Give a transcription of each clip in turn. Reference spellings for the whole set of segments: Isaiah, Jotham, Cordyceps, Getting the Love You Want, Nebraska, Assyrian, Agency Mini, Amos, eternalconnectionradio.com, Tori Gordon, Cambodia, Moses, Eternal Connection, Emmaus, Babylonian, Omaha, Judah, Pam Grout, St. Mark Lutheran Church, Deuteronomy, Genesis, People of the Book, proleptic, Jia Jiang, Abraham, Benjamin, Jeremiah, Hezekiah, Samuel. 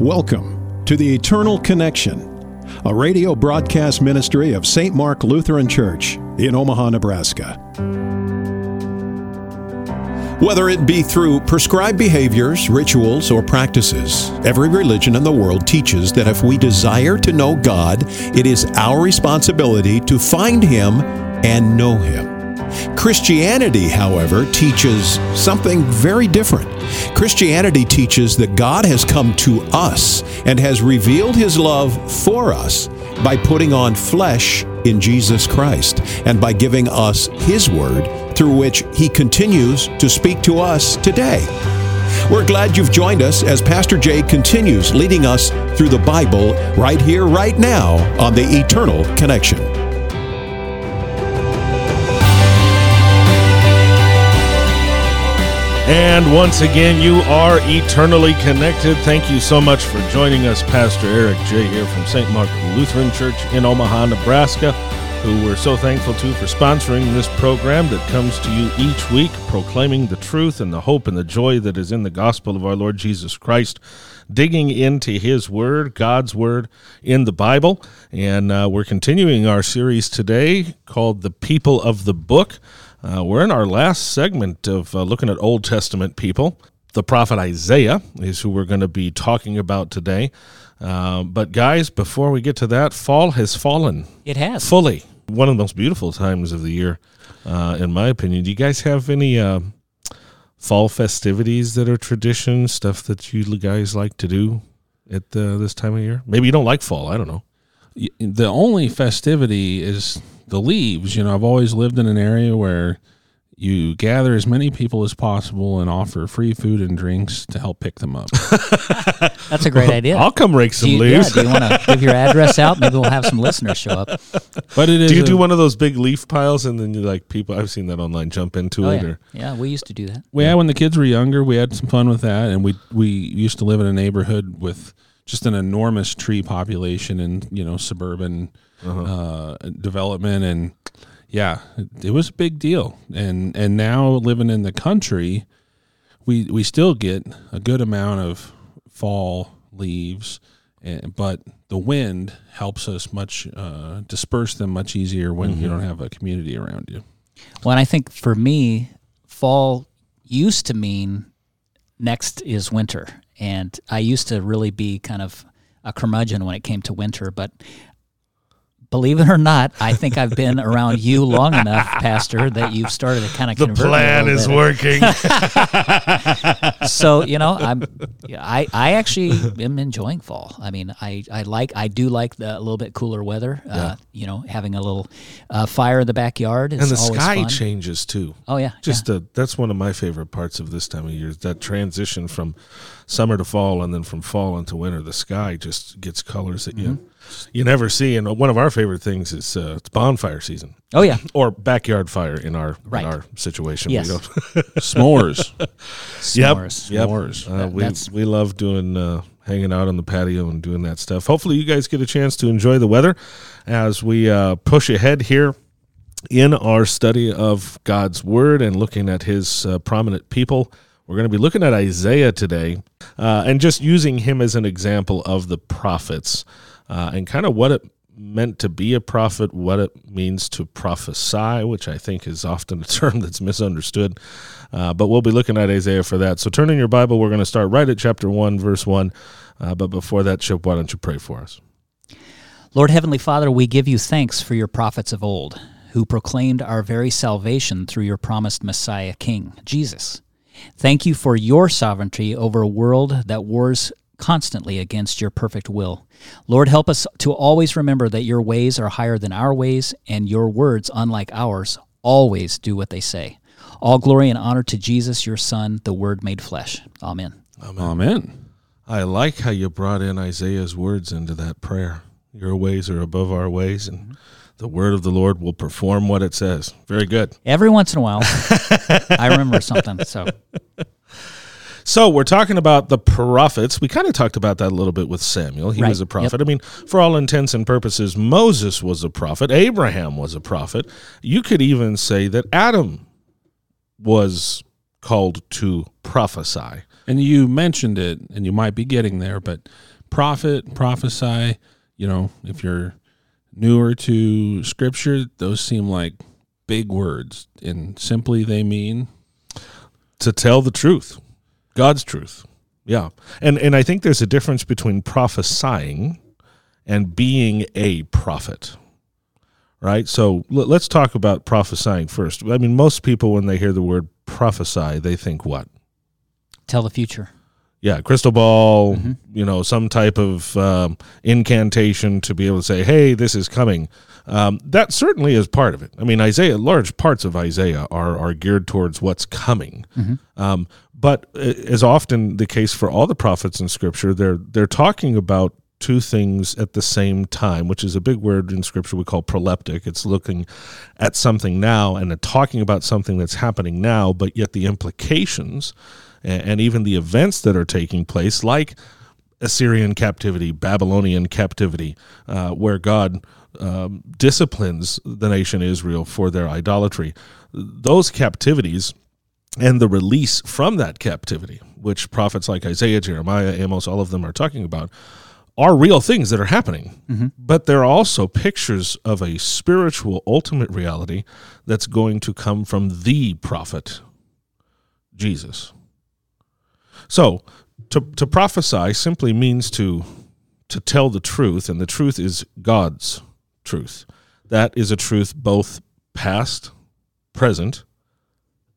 Welcome to the Eternal Connection, a radio broadcast ministry of St. Mark Lutheran Church in Omaha, Nebraska. Whether it be through prescribed behaviors, rituals, or practices, every religion in the world teaches that if we desire to know God, it is our responsibility to find Him and know Him. Christianity, however, teaches something very different. Christianity teaches that God has come to us and has revealed His love for us by putting on flesh in Jesus Christ and by giving us His Word through which He continues to speak to us today. We're glad you've joined us as Pastor Jay continues leading us through the Bible right here, right now on the Eternal Connection. And once again, you are eternally connected. Thank you so much for joining us. Pastor Eric J. here from St. Mark Lutheran Church in Omaha, Nebraska, who we're so thankful to for sponsoring this program that comes to you each week, proclaiming the truth and the hope and the joy that is in the gospel of our Lord Jesus Christ, digging into His Word, God's Word in the Bible. And we're continuing our series today called The People of the Book. We're in our last segment of looking at Old Testament people. The prophet Isaiah is who we're going to be talking about today. But guys, before we get to that, fall has fallen. It has. Fully. One of the most beautiful times of the year, in my opinion. Do you guys have any fall festivities that are traditions, stuff that you guys like to do at this time of year? Maybe you don't like fall. I don't know. The only festivity is the leaves. You know, I've always lived in an area where you gather as many people as possible and offer free food and drinks to help pick them up. That's a great idea. I'll come rake some leaves. Yeah, do you want to give your address out? Maybe we'll have some listeners show up. But it is do you do one of those big leaf piles and then you like people? I've seen that online. Jump into it. Yeah. Or, yeah, we used to do that. Well, yeah, when the kids were younger, we had some fun with that, and we used to live in a neighborhood with just an enormous tree population and, you know, suburban development, and yeah, it was a big deal. And now living in the country, we still get a good amount of fall leaves, but the wind helps us much disperse them much easier when you don't have a community around you. Well, and I think for me, fall used to mean next is winter, and I used to really be kind of a curmudgeon when it came to winter, but believe it or not, I think I've been around you long enough, Pastor, that you've started to kind of convert me a little bit. The plan is working. So, you know, I actually am enjoying fall. I mean, I do like the little bit cooler weather. Yeah. You know, having a little fire in the backyard is always fun. And the sky changes too. Oh yeah, that's one of my favorite parts of this time of year. That transition from summer to fall, and then from fall into winter, the sky just gets colors that you never see. And one of our favorite things is it's bonfire season. Oh, yeah. Or backyard fire in our situation. Yes. We don't s'mores. S'mores. Yep. We love doing hanging out on the patio and doing that stuff. Hopefully you guys get a chance to enjoy the weather as we push ahead here in our study of God's Word and looking at His prominent people. We're going to be looking at Isaiah today and just using him as an example of the prophets. And kind of what it meant to be a prophet, what it means to prophesy, which I think is often a term that's misunderstood. But we'll be looking at Isaiah for that. So turn in your Bible. We're going to start right at chapter 1, verse 1. But before that, Chip, why don't you pray for us? Lord Heavenly Father, we give you thanks for your prophets of old, who proclaimed our very salvation through your promised Messiah King, Jesus. Thank you for your sovereignty over a world that wars constantly against your perfect will. Lord, help us to always remember that your ways are higher than our ways, and your words, unlike ours, always do what they say. All glory and honor to Jesus, your Son, the Word made flesh. Amen. Amen. Amen. I like how you brought in Isaiah's words into that prayer. Your ways are above our ways, and the word of the Lord will perform what it says. Very good. Every once in a while, I remember something, so... So we're talking about the prophets. We kind of talked about that a little bit with Samuel. He was a prophet. Yep. I mean, for all intents and purposes, Moses was a prophet. Abraham was a prophet. You could even say that Adam was called to prophesy. And you mentioned it, and you might be getting there, but prophet, prophesy, you know, if you're newer to Scripture, those seem like big words, and simply they mean? To tell the truth, God's truth. Yeah. And I think there's a difference between prophesying and being a prophet, right? So let's talk about prophesying first. I mean, most people, when they hear the word prophesy, they think what? Tell the future. Yeah, crystal ball, mm-hmm. you know, some type of incantation to be able to say, hey, this is coming. That certainly is part of it. I mean, Isaiah, large parts of Isaiah are geared towards what's coming. Mm-hmm. But as often the case for all the prophets in Scripture, they're talking about two things at the same time, which is a big word in Scripture we call proleptic. It's looking at something now and talking about something that's happening now, but yet the implications and even the events that are taking place, like Assyrian captivity, Babylonian captivity, where God disciplines the nation Israel for their idolatry, those captivities and the release from that captivity, which prophets like Isaiah, Jeremiah, Amos, all of them are talking about, are real things that are happening. Mm-hmm. But they're also pictures of a spiritual ultimate reality that's going to come from the prophet, Jesus. So, to prophesy simply means to tell the truth, and the truth is God's truth. That is a truth both past, present,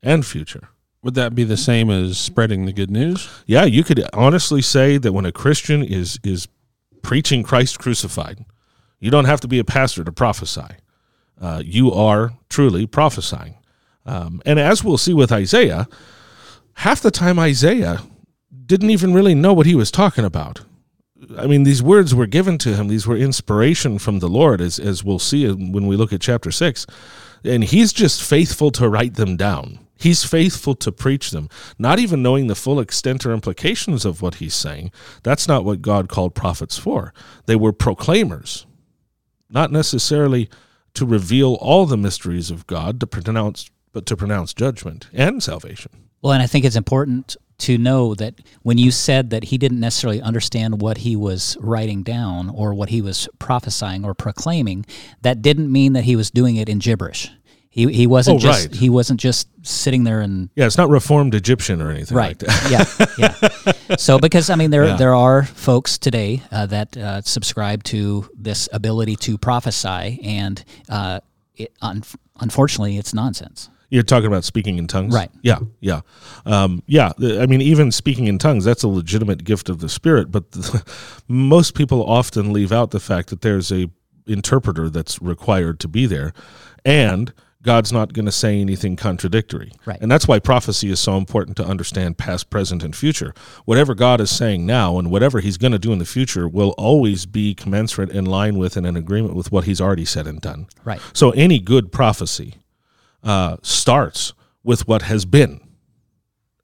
and future. Would that be the same as spreading the good news? Yeah, you could honestly say that when a Christian is preaching Christ crucified, you don't have to be a pastor to prophesy. You are truly prophesying. And as we'll see with Isaiah, half the time Isaiah didn't even really know what he was talking about. I mean, these words were given to him. These were inspiration from the Lord, as we'll see when we look at chapter 6. And he's just faithful to write them down. He's faithful to preach them, not even knowing the full extent or implications of what he's saying. That's not what God called prophets for. They were proclaimers, not necessarily to reveal all the mysteries of God, but to pronounce judgment and salvation. Well, and I think it's important to know that when you said that he didn't necessarily understand what he was writing down or what he was prophesying or proclaiming, that didn't mean that he was doing it in gibberish. He wasn't right. He wasn't just sitting there and it's not Reformed Egyptian or anything right. like that. Yeah. So because I mean there are folks today that subscribe to this ability to prophesy, and unfortunately it's nonsense. You're talking about speaking in tongues? Right. Yeah. I mean, even speaking in tongues, that's a legitimate gift of the Spirit, but most people often leave out the fact that there's a interpreter that's required to be there, and God's not going to say anything contradictory. Right. And that's why prophecy is so important, to understand past, present, and future. Whatever God is saying now and whatever he's going to do in the future will always be commensurate, in line with, and in agreement with what he's already said and done. Right. So any good prophecy starts with what has been.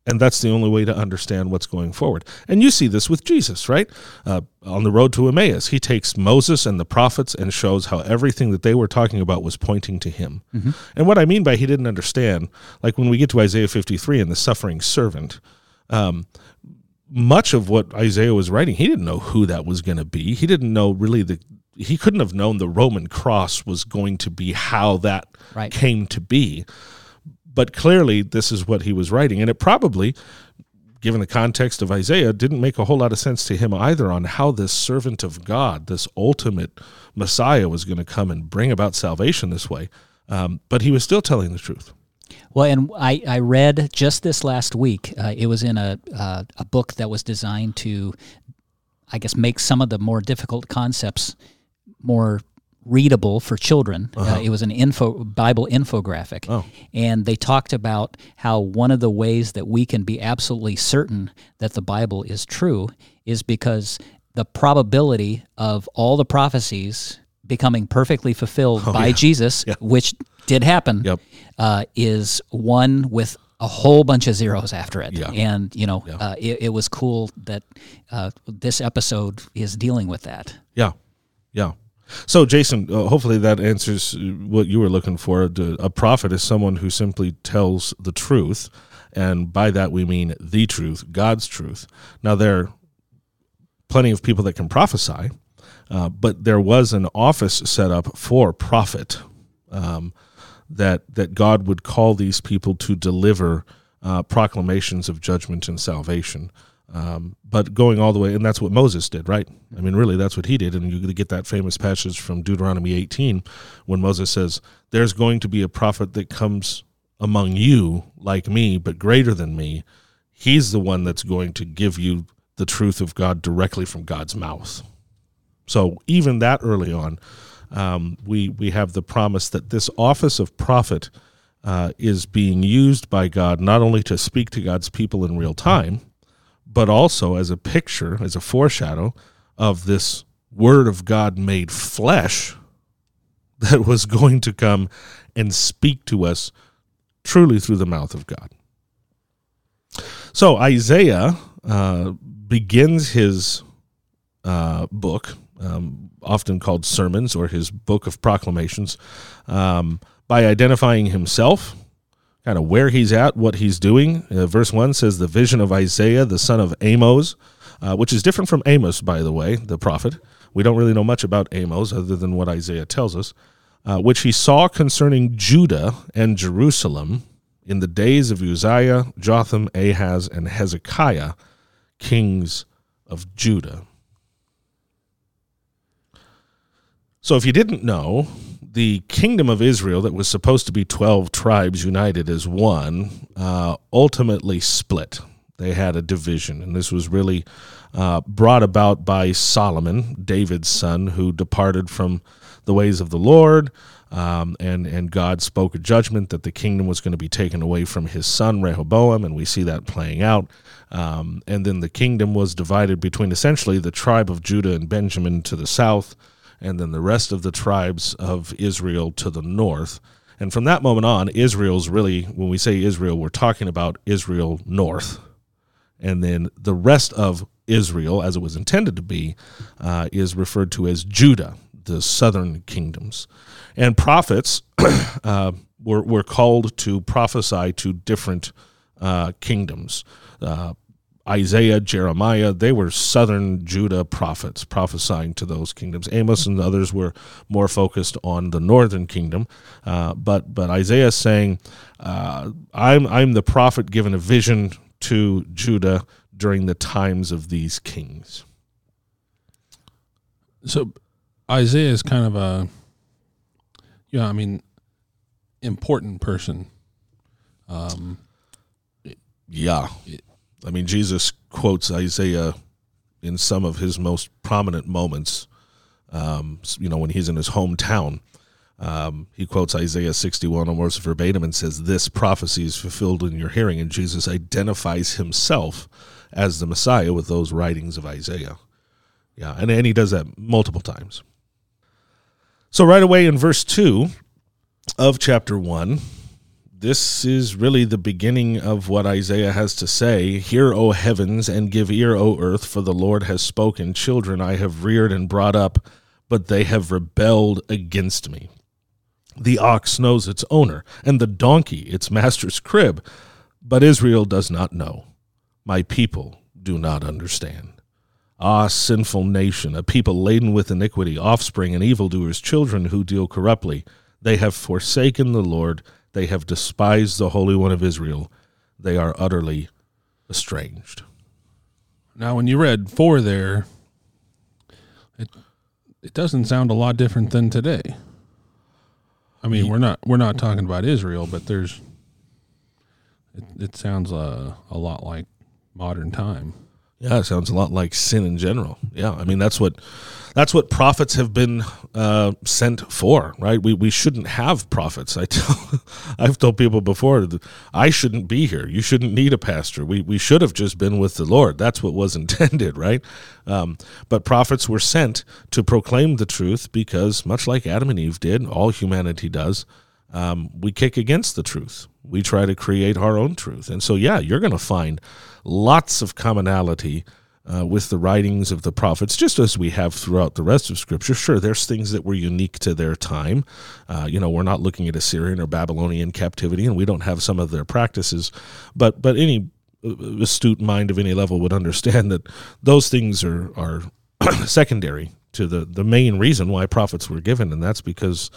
And that's the only way to understand what's going forward. And you see this with Jesus, right? On the road to Emmaus, he takes Moses and the prophets and shows how everything that they were talking about was pointing to him. Mm-hmm. And what I mean by he didn't understand, like when we get to Isaiah 53 and the suffering servant, much of what Isaiah was writing, he didn't know who that was going to be. He didn't know really he couldn't have known the Roman cross was going to be how that right. came to be. But clearly, this is what he was writing. And it probably, given the context of Isaiah, didn't make a whole lot of sense to him either on how this servant of God, this ultimate Messiah, was going to come and bring about salvation this way. But he was still telling the truth. Well, and I read just this last week, it was in a book that was designed to, I guess, make some of the more difficult concepts more readable for children. Uh-huh. It was an Bible infographic. Oh. And they talked about how one of the ways that we can be absolutely certain that the Bible is true is because the probability of all the prophecies becoming perfectly fulfilled Jesus, which did happen, is one with a whole bunch of zeros after it. Yeah. And, it was cool that this episode is dealing with that. Yeah. So, Jason, hopefully that answers what you were looking for. A prophet is someone who simply tells the truth, And by that we mean the truth, God's truth. Now, there are plenty of people that can prophesy, but there was an office set up for prophet, that God would call these people to deliver proclamations of judgment and salvation. But going all the way, and that's what Moses did, right? I mean, really, that's what he did. And you get that famous passage from Deuteronomy 18 when Moses says, there's going to be a prophet that comes among you like me, but greater than me. He's the one that's going to give you the truth of God directly from God's mouth. So even that early on, we have the promise that this office of prophet is being used by God not only to speak to God's people in real time, but also as a picture, as a foreshadow of this Word of God made flesh that was going to come and speak to us truly through the mouth of God. So Isaiah begins his book, often called sermons or his book of proclamations, by identifying himself, kind of where he's at, what he's doing. Verse 1 says, the vision of Isaiah, the son of Amos, which is different from Amos, by the way, the prophet. We don't really know much about Amos other than what Isaiah tells us, which he saw concerning Judah and Jerusalem in the days of Uzziah, Jotham, Ahaz, and Hezekiah, kings of Judah. So if you didn't know, the kingdom of Israel that was supposed to be 12 tribes united as one ultimately split. They had a division, and this was really brought about by Solomon, David's son, who departed from the ways of the Lord, and God spoke a judgment that the kingdom was going to be taken away from his son, Rehoboam, and we see that playing out. And then the kingdom was divided between essentially the tribe of Judah and Benjamin to the south, and then the rest of the tribes of Israel to the north. And from that moment on, Israel's really, when we say Israel, we're talking about Israel north. And then the rest of Israel, as it was intended to be, is referred to as Judah, the southern kingdoms. And prophets were called to prophesy to different kingdoms. Isaiah, Jeremiah, they were southern Judah prophets prophesying to those kingdoms. Amos and others were more focused on the northern kingdom, but Isaiah saying, I'm the prophet given a vision to Judah during the times of these kings. So Isaiah is kind of a, important person. Jesus quotes Isaiah in some of his most prominent moments, when he's in his hometown. He quotes Isaiah 61 almost verbatim and says, this prophecy is fulfilled in your hearing. And Jesus identifies himself as the Messiah with those writings of Isaiah. Yeah, and he does that multiple times. So right away in verse 2 of chapter 1, this is really the beginning of what Isaiah has to say. Hear, O heavens, and give ear, O earth, for the Lord has spoken. Children I have reared and brought up, but they have rebelled against me. The ox knows its owner, and the donkey its master's crib, but Israel does not know. My people do not understand. Ah, sinful nation, a people laden with iniquity, offspring and evildoers, children who deal corruptly. They have forsaken the Lord. They have despised the Holy One of Israel. They are utterly estranged. Now, when you read 4 there, it doesn't sound a lot different than today. I mean, we're not talking about Israel, but it sounds a lot like modern time. Yeah, it sounds a lot like sin in general. Yeah, I mean, that's what prophets have been sent for, right? We shouldn't have prophets. I've told people before, I shouldn't be here. You shouldn't need a pastor. We should have just been with the Lord. That's what was intended, right? But prophets were sent to proclaim the truth because, much like Adam and Eve did, all humanity does, we kick against the truth. We try to create our own truth. And so, yeah, you're going to find lots of commonality with the writings of the prophets, just as we have throughout the rest of Scripture. Sure, there's things that were unique to their time. We're not looking at Assyrian or Babylonian captivity, and we don't have some of their practices. But any astute mind of any level would understand that those things are secondary to the main reason why prophets were given, and that's because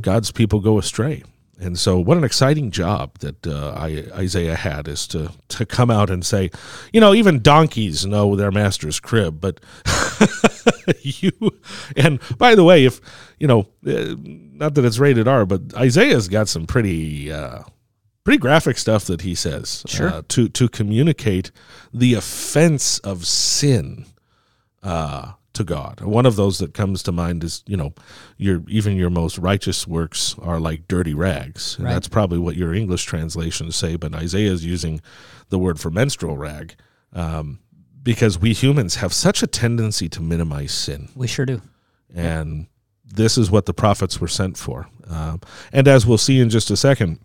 God's people go astray. And so what an exciting job that Isaiah had, is to come out and say, even donkeys know their master's crib, but and by the way, if, not that it's rated R, but Isaiah's got some pretty graphic stuff that he says, sure, to communicate the offense of sin to God. One of those that comes to mind is, your most righteous works are like dirty rags. And right. That's probably what your English translations say, but Isaiah is using the word for menstrual rag because we humans have such a tendency to minimize sin. We sure do. And this is what the prophets were sent for. And as we'll see in just a second,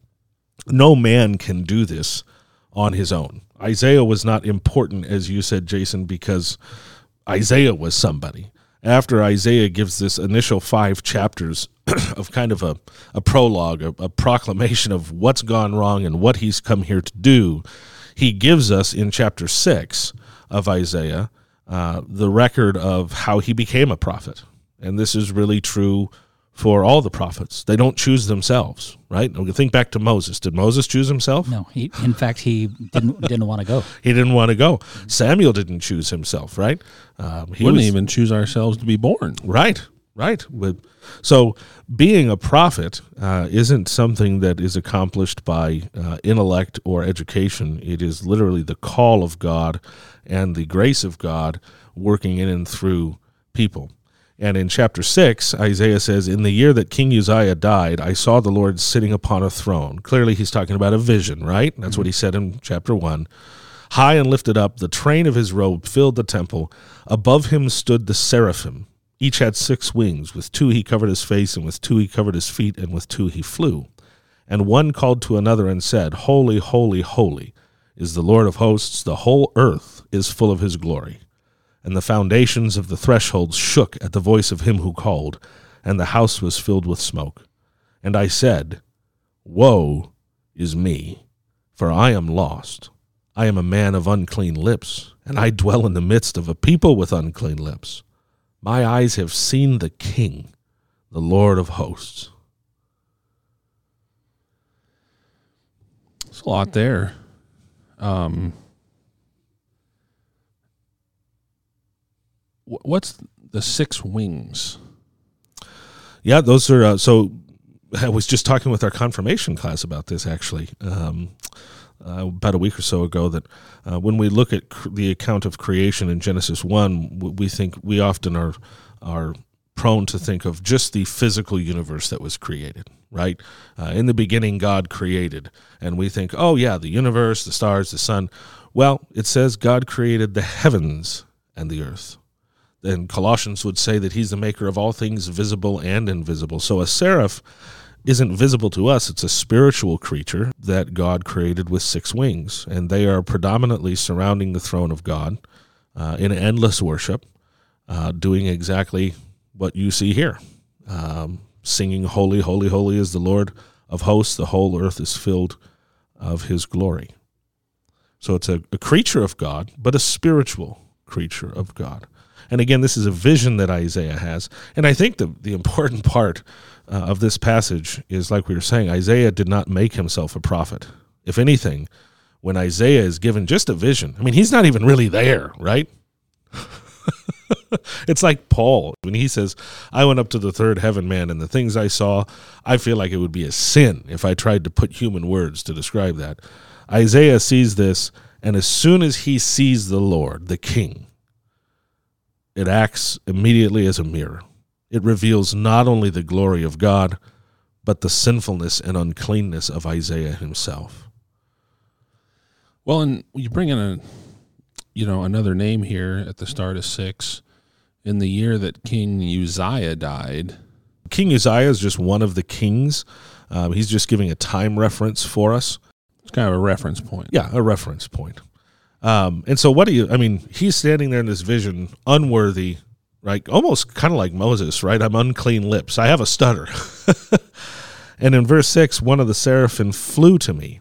no man can do this on his own. Isaiah was not important, as you said, Jason, because Isaiah was somebody. After Isaiah gives this initial 5 chapters of kind of a prologue, a proclamation of what's gone wrong and what he's come here to do, he gives us in chapter 6 of Isaiah the record of how he became a prophet. And this is really true for all the prophets. They don't choose themselves, right? Think back to Moses. Did Moses choose himself? No. He didn't want to go. He didn't want to go. Samuel didn't choose himself, right? He wouldn't even choose ourselves to be born. Right. So being a prophet isn't something that is accomplished by intellect or education. It is literally the call of God and the grace of God working in and through people. And in chapter 6, Isaiah says, "In the year that King Uzziah died, I saw the Lord sitting upon a throne." Clearly he's talking about a vision, right? That's what he said in chapter 1. "High and lifted up, the train of his robe filled the temple. Above him stood the seraphim. Each had 6 wings. With 2 he covered his face, and with 2 he covered his feet, and with 2 he flew. And one called to another and said, 'Holy, holy, holy is the Lord of hosts. The whole earth is full of his glory.' And the foundations of the thresholds shook at the voice of him who called, and the house was filled with smoke. And I said, 'Woe is me, for I am lost. I am a man of unclean lips, and I dwell in the midst of a people with unclean lips. My eyes have seen the King, the Lord of hosts.'" There's a lot there. What's the 6 wings? Yeah, those are so I was just talking with our confirmation class about this, actually, about a week or so ago, that when we look at the account of creation in Genesis 1, we often are prone to think of just the physical universe that was created, right? In the beginning, God created, and we think, oh, yeah, the universe, the stars, the sun. Well, it says God created the heavens and the earth. And Colossians would say that he's the maker of all things visible and invisible. So a seraph isn't visible to us. It's a spiritual creature that God created with 6 wings, and they are predominantly surrounding the throne of God in endless worship, doing exactly what you see here, singing, "Holy, holy, holy is the Lord of hosts. The whole earth is filled of his glory." So it's a creature of God, but a spiritual creature of God. And again, this is a vision that Isaiah has. And I think the important part of this passage is, like we were saying, Isaiah did not make himself a prophet. If anything, when Isaiah is given just a vision, I mean, he's not even really there, right? It's like Paul, when he says, "I went up to the third heaven, man, and the things I saw, I feel like it would be a sin if I tried to put human words to describe that." Isaiah sees this, and as soon as he sees the Lord, the King, it acts immediately as a mirror. It reveals not only the glory of God, but the sinfulness and uncleanness of Isaiah himself. Well, and you bring in another name here at the start of 6. In the year that King Uzziah died. King Uzziah is just one of the kings. He's just giving a time reference for us. It's kind of a reference point. Yeah, a reference point. And so what do you, I mean, he's standing there in this vision, unworthy, right? Almost kind of like Moses, right? I'm unclean lips. I have a stutter. And in verse 6, one of the seraphim flew to me,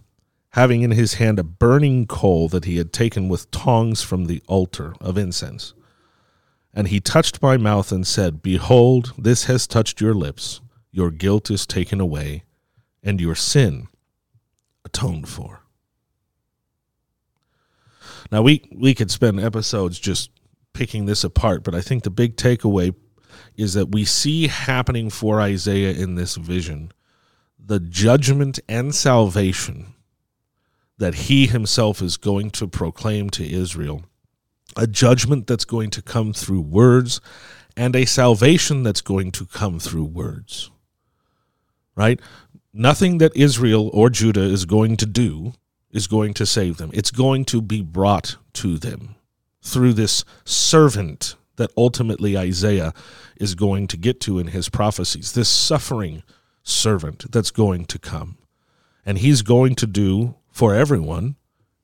having in his hand a burning coal that he had taken with tongs from the altar of incense. And he touched my mouth and said, Behold, this has touched your lips. Your guilt is taken away, and your sin atoned for. Now, we could spend episodes just picking this apart, but I think the big takeaway is that we see happening for Isaiah in this vision the judgment and salvation that he himself is going to proclaim to Israel, a judgment that's going to come through words and a salvation that's going to come through words, right? Nothing that Israel or Judah is going to do is going to save them. It's going to be brought to them through this servant that ultimately Isaiah is going to get to in his prophecies, this suffering servant that's going to come. And he's going to do for everyone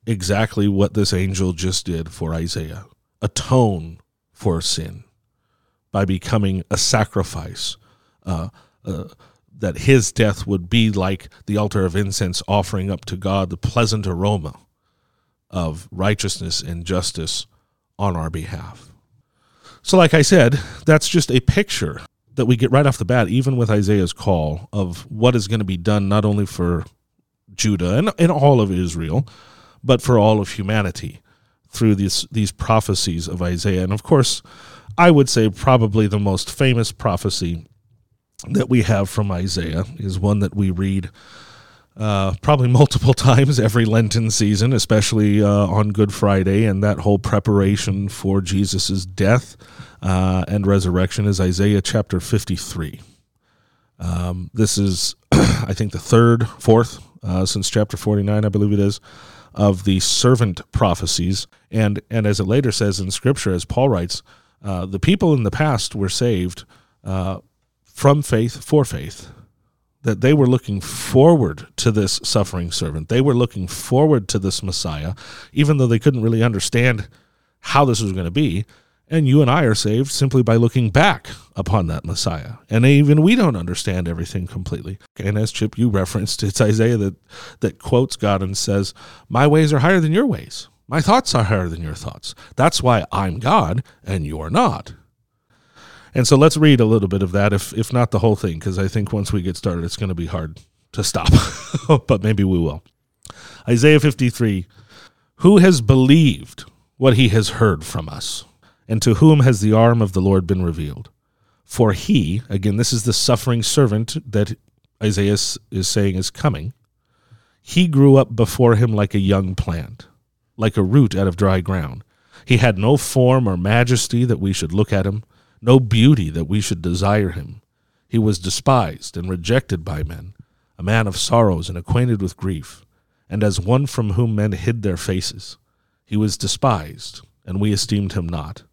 exactly what this angel just did for Isaiah, atone for sin by becoming a sacrifice, that his death would be like the altar of incense offering up to God the pleasant aroma of righteousness and justice on our behalf. So like I said, that's just a picture that we get right off the bat, even with Isaiah's call, of what is going to be done not only for Judah and all of Israel, but for all of humanity through these prophecies of Isaiah. And of course, I would say probably the most famous prophecy that we have from Isaiah is one that we read probably multiple times every Lenten season, especially on Good Friday, and that whole preparation for Jesus' death and resurrection is Isaiah chapter 53. This is, I think, the fourth, since chapter 49, I believe it is, of the servant prophecies. And as it later says in Scripture, as Paul writes, the people in the past were saved from faith for faith, that they were looking forward to this suffering servant. They were looking forward to this Messiah, even though they couldn't really understand how this was going to be. And you and I are saved simply by looking back upon that Messiah. And even we don't understand everything completely. And as Chip, you referenced, it's Isaiah that quotes God and says, my ways are higher than your ways. My thoughts are higher than your thoughts. That's why I'm God and you're not. And so let's read a little bit of that, if not the whole thing, because I think once we get started, it's going to be hard to stop, but maybe we will. Isaiah 53, who has believed what he has heard from us, and to whom has the arm of the Lord been revealed? For he, again, this is the suffering servant that Isaiah is saying is coming, he grew up before him like a young plant, like a root out of dry ground. He had no form or majesty that we should look at him, no beauty that we should desire him. He was despised and rejected by men, a man of sorrows and acquainted with grief, and as one from whom men hid their faces. He was despised, and we esteemed him not.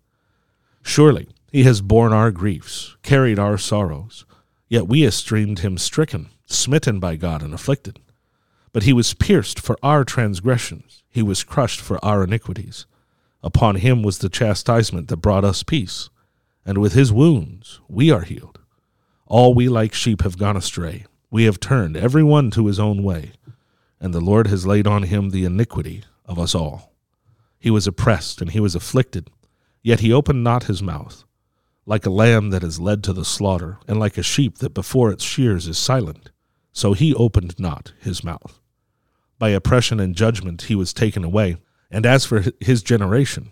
Surely he has borne our griefs, carried our sorrows, yet we esteemed him stricken, smitten by God and afflicted. But he was pierced for our transgressions, he was crushed for our iniquities. Upon him was the chastisement that brought us peace, and with his wounds we are healed. All we like sheep have gone astray. We have turned every one to his own way, and the Lord has laid on him the iniquity of us all. He was oppressed and he was afflicted, yet he opened not his mouth. Like a lamb that is led to the slaughter, and like a sheep that before its shears is silent, so he opened not his mouth. By oppression and judgment he was taken away, and as for his generation,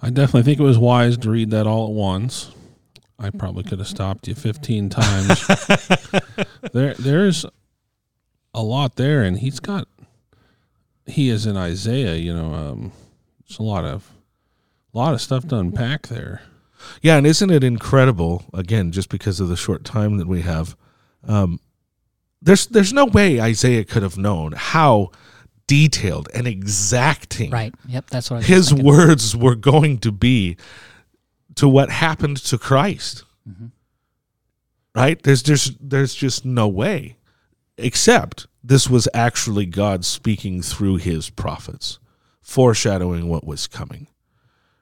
I definitely think it was wise to read that all at once. I probably could have stopped you 15 times. There's a lot there, and he is in Isaiah, it's a lot of stuff to unpack there. Yeah, and isn't it incredible, again, just because of the short time that we have, there's no way Isaiah could have known how detailed and exacting right. Yep, that's what I was his thinking. Words were going to be to what happened to Christ. Mm-hmm. Right? There's just no way, except this was actually God speaking through his prophets, foreshadowing what was coming.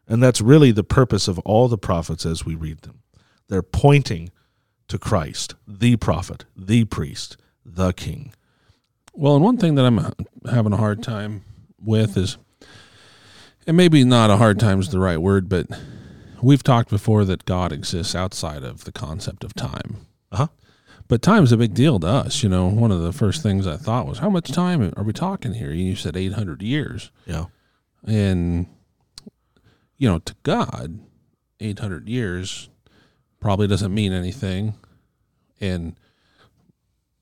And that's really the purpose of all the prophets as we read them. They're pointing to Christ, the prophet, the priest, the king. Well, and one thing that I'm having a hard time with is, and maybe not a hard time is the right word, but we've talked before that God exists outside of the concept of time. Uh-huh. But time's a big deal to us. One of the first things I thought was, how much time are we talking here? You said 800 years. Yeah. And... to God, 800 years probably doesn't mean anything, and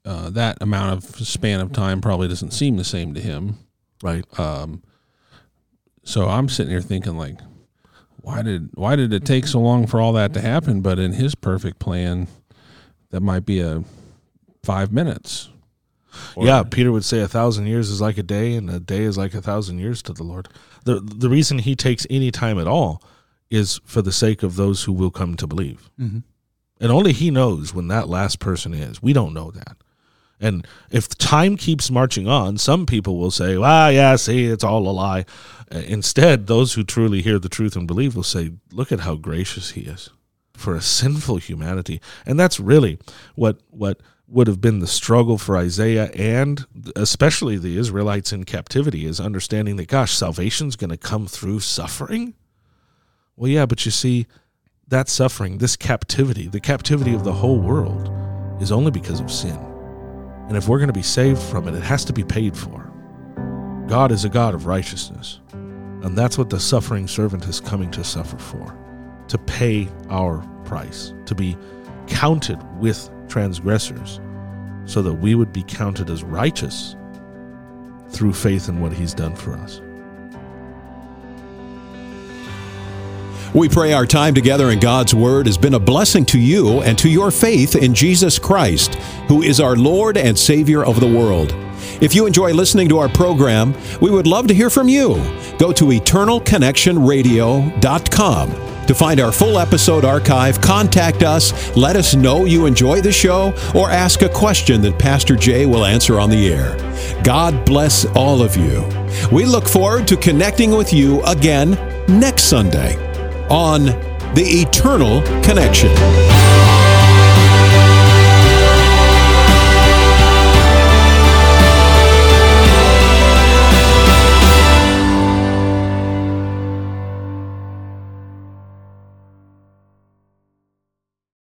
that amount of span of time probably doesn't seem the same to him. Right. So I'm sitting here thinking, like, why did it take so long for all that to happen? But in his perfect plan, that might be 5 minutes. Yeah, Peter would say 1,000 years is like a day, and a day is like 1,000 years to the Lord. The reason he takes any time at all is for the sake of those who will come to believe. Mm-hmm. And only he knows when that last person is. We don't know that. And if time keeps marching on, some people will say, well, yeah, see, it's all a lie. Instead, those who truly hear the truth and believe will say, look at how gracious he is for a sinful humanity. And that's really what would have been the struggle for Isaiah and especially the Israelites in captivity, is understanding that, gosh, salvation's going to come through suffering? Well, yeah, but you see, that suffering, this captivity, the captivity of the whole world, is only because of sin. And if we're going to be saved from it, it has to be paid for. God is a God of righteousness, and that's what the suffering servant is coming to suffer for, to pay our price, to be counted with transgressors, so that we would be counted as righteous through faith in what he's done for us. We pray our time together in God's Word has been a blessing to you and to your faith in Jesus Christ, who is our Lord and Savior of the world. If you enjoy listening to our program, we would love to hear from you. Go to eternalconnectionradio.com. To find our full episode archive, contact us, let us know you enjoy the show, or ask a question that Pastor Jay will answer on the air. God bless all of you. We look forward to connecting with you again next Sunday on The Eternal Connection.